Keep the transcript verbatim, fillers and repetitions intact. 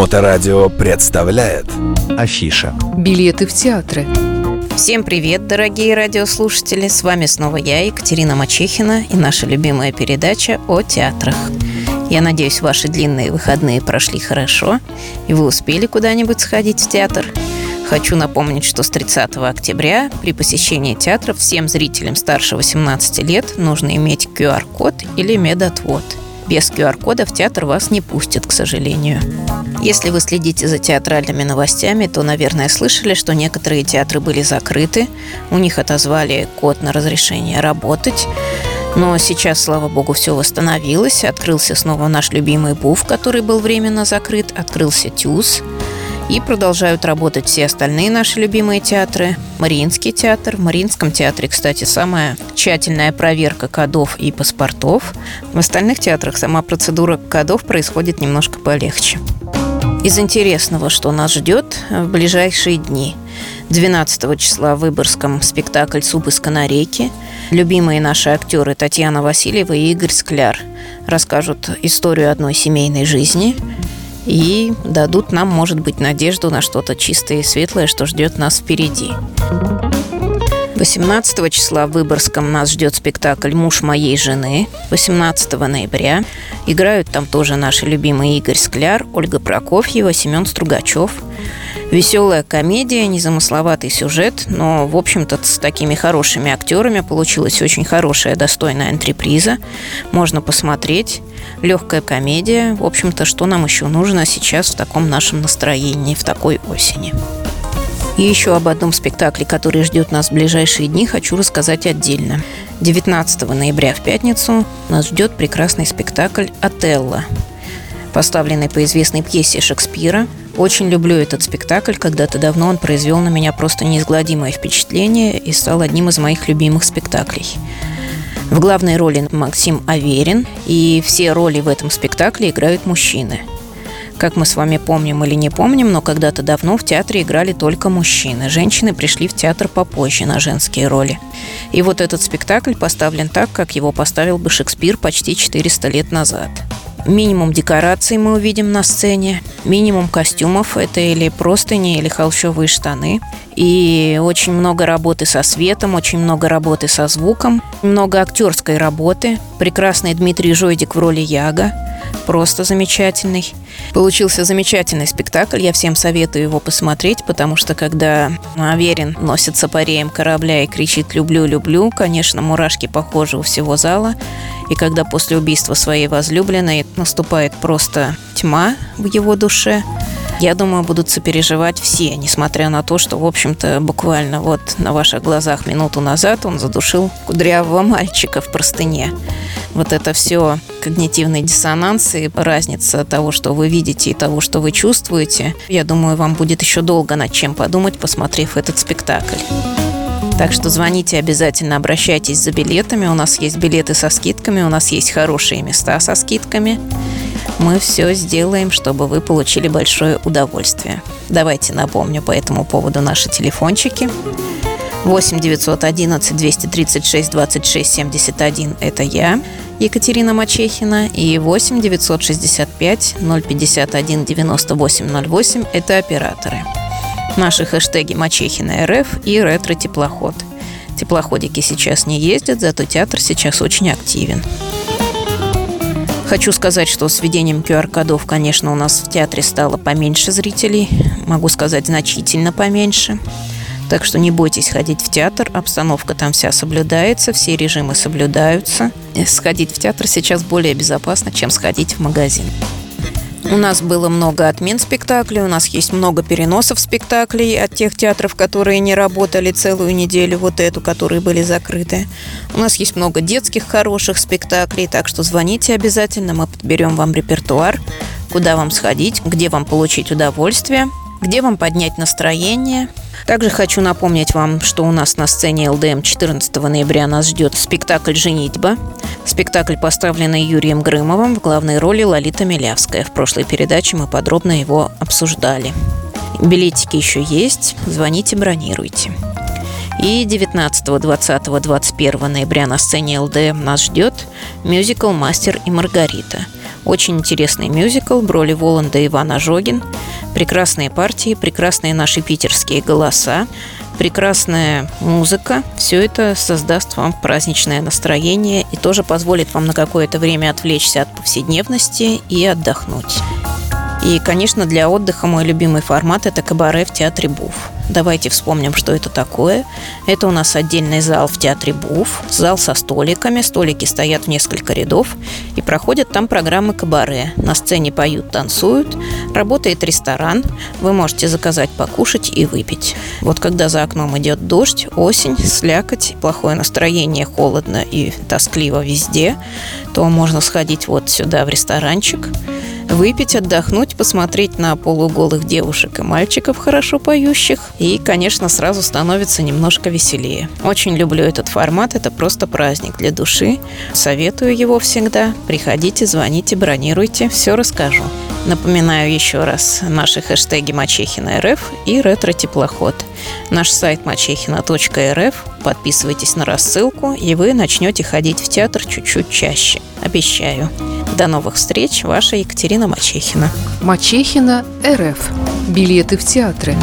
Моторадио представляет Афиша. Билеты в театры. Всем привет, дорогие радиослушатели! С вами снова я, Екатерина Мачехина, и наша любимая передача о театрах. Я надеюсь, ваши длинные выходные прошли хорошо, и вы успели куда-нибудь сходить в театр. Хочу напомнить, что с тридцатого октября при посещении театров всем зрителям старше восемнадцати лет нужно иметь ку ар код или медотвод. Без ку ар кода в театр вас не пустят, к сожалению. Если вы следите за театральными новостями, то, наверное, слышали, что некоторые театры были закрыты, у них отозвали код на разрешение работать. Но сейчас, слава богу, все восстановилось. Открылся снова наш любимый Буф, который был временно закрыт, открылся Тюс. И продолжают работать все остальные наши любимые театры. Мариинский театр. В Мариинском театре, кстати, самая тщательная проверка кодов и паспортов. В остальных театрах сама процедура кодов происходит немножко полегче. Из интересного, что нас ждет в ближайшие дни. двенадцатого числа в Выборгском спектакль «Суп из канарейки». Любимые наши актеры Татьяна Васильева и Игорь Скляр расскажут историю одной семейной жизни и дадут нам, может быть, надежду на что-то чистое и светлое, что ждет нас впереди. восемнадцатого числа в Выборгском нас ждет спектакль «Муж моей жены». восемнадцатого ноября. Играют там тоже наши любимые Игорь Скляр, Ольга Прокофьева, Семен Стругачев. Веселая комедия, незамысловатый сюжет, но, в общем-то, с такими хорошими актерами получилась очень хорошая, достойная антреприза. Можно посмотреть. Легкая комедия. В общем-то, что нам еще нужно сейчас в таком нашем настроении, в такой осени. И еще об одном спектакле, который ждет нас в ближайшие дни, хочу рассказать отдельно. девятнадцатого ноября в пятницу нас ждет прекрасный спектакль «Отелло», поставленный по известной пьесе Шекспира. Очень люблю этот спектакль. Когда-то давно он произвел на меня просто неизгладимое впечатление и стал одним из моих любимых спектаклей. В главной роли Максим Аверин, и все роли в этом спектакле играют мужчины. Как мы с вами помним или не помним, но когда-то давно в театре играли только мужчины. Женщины пришли в театр попозже на женские роли. И вот этот спектакль поставлен так, как его поставил бы Шекспир почти четыреста лет назад. Минимум декораций мы увидим на сцене, минимум костюмов – это или простыни, или холщовые штаны. И очень много работы со светом, очень много работы со звуком, много актерской работы. Прекрасный Дмитрий Жойдик в роли Яга, просто замечательный. Получился замечательный спектакль, я всем советую его посмотреть, потому что когда Аверин носится по реям корабля и кричит «люблю, люблю», конечно, мурашки похожи у всего зала. И когда после убийства своей возлюбленной наступает просто тьма в его душе, я думаю, будут сопереживать все, несмотря на то, что, в общем-то, буквально вот на ваших глазах минуту назад он задушил кудрявого мальчика в простыне. Вот это все когнитивный диссонанс и разница того, что вы видите, и того, что вы чувствуете. Я думаю, вам будет еще долго над чем подумать, посмотрев этот спектакль. Так что звоните обязательно, обращайтесь за билетами. У нас есть билеты со скидками, у нас есть хорошие места со скидками. Мы все сделаем, чтобы вы получили большое удовольствие. Давайте напомню по этому поводу наши телефончики. восемь девятьсот одиннадцать двести тридцать шесть двадцать шесть семьдесят один – это я, Екатерина Мачехина. И восемь девятьсот шестьдесят пять ноль пятьдесят один девяносто восемь ноль восемь – это операторы. Наши хэштеги «Мачехина РФ» и «Ретро теплоход». Теплоходики сейчас не ездят, зато театр сейчас очень активен. Хочу сказать, что с введением ку ар кодов, конечно, у нас в театре стало поменьше зрителей. Могу сказать, значительно поменьше. Так что не бойтесь ходить в театр. Обстановка там вся соблюдается, все режимы соблюдаются. И сходить в театр сейчас более безопасно, чем сходить в магазин. У нас было много отмен спектаклей, у нас есть много переносов спектаклей от тех театров, которые не работали целую неделю, вот эту, которые были закрыты. У нас есть много детских хороших спектаклей, так что звоните обязательно, мы подберем вам репертуар, куда вам сходить, где вам получить удовольствие, где вам поднять настроение. Также хочу напомнить вам, что у нас на сцене эл дэ эм четырнадцатого ноября нас ждет спектакль «Женитьба». Спектакль, поставленный Юрием Грымовым, в главной роли Лолита Милявская. В прошлой передаче мы подробно его обсуждали. Билетики еще есть. Звоните, бронируйте. И девятнадцатого, двадцатого, двадцать первого ноября на сцене эл дэ эм нас ждет мюзикл «Мастер и Маргарита». Очень интересный мюзикл, роли Воланда Ивана Жогин, прекрасные партии, прекрасные наши питерские голоса, прекрасная музыка. Все это создаст вам праздничное настроение и тоже позволит вам на какое-то время отвлечься от повседневности и отдохнуть. И, конечно, для отдыха мой любимый формат – это кабаре в Театре Буф. Давайте вспомним, что это такое. Это у нас отдельный зал в Театре Буф, зал со столиками. Столики стоят в несколько рядов, и проходят там программы кабаре. На сцене поют, танцуют, работает ресторан. Вы можете заказать покушать и выпить. Вот когда за окном идет дождь, осень, слякоть, плохое настроение, холодно и тоскливо везде, то можно сходить вот сюда, в ресторанчик, выпить, отдохнуть, посмотреть на полуголых девушек и мальчиков, хорошо поющих. И, конечно, сразу становится немножко веселее. Очень люблю этот формат, это просто праздник для души. Советую его всегда. Приходите, звоните, бронируйте, все расскажу. Напоминаю еще раз наши хэштеги «Мачехина.рф» и «Ретро теплоход». Наш сайт мачехина точка рф. Подписывайтесь на рассылку, и вы начнете ходить в театр чуть-чуть чаще. Обещаю. До новых встреч. Ваша Екатерина Мачехина. Мачехина.рф. Билеты в театры.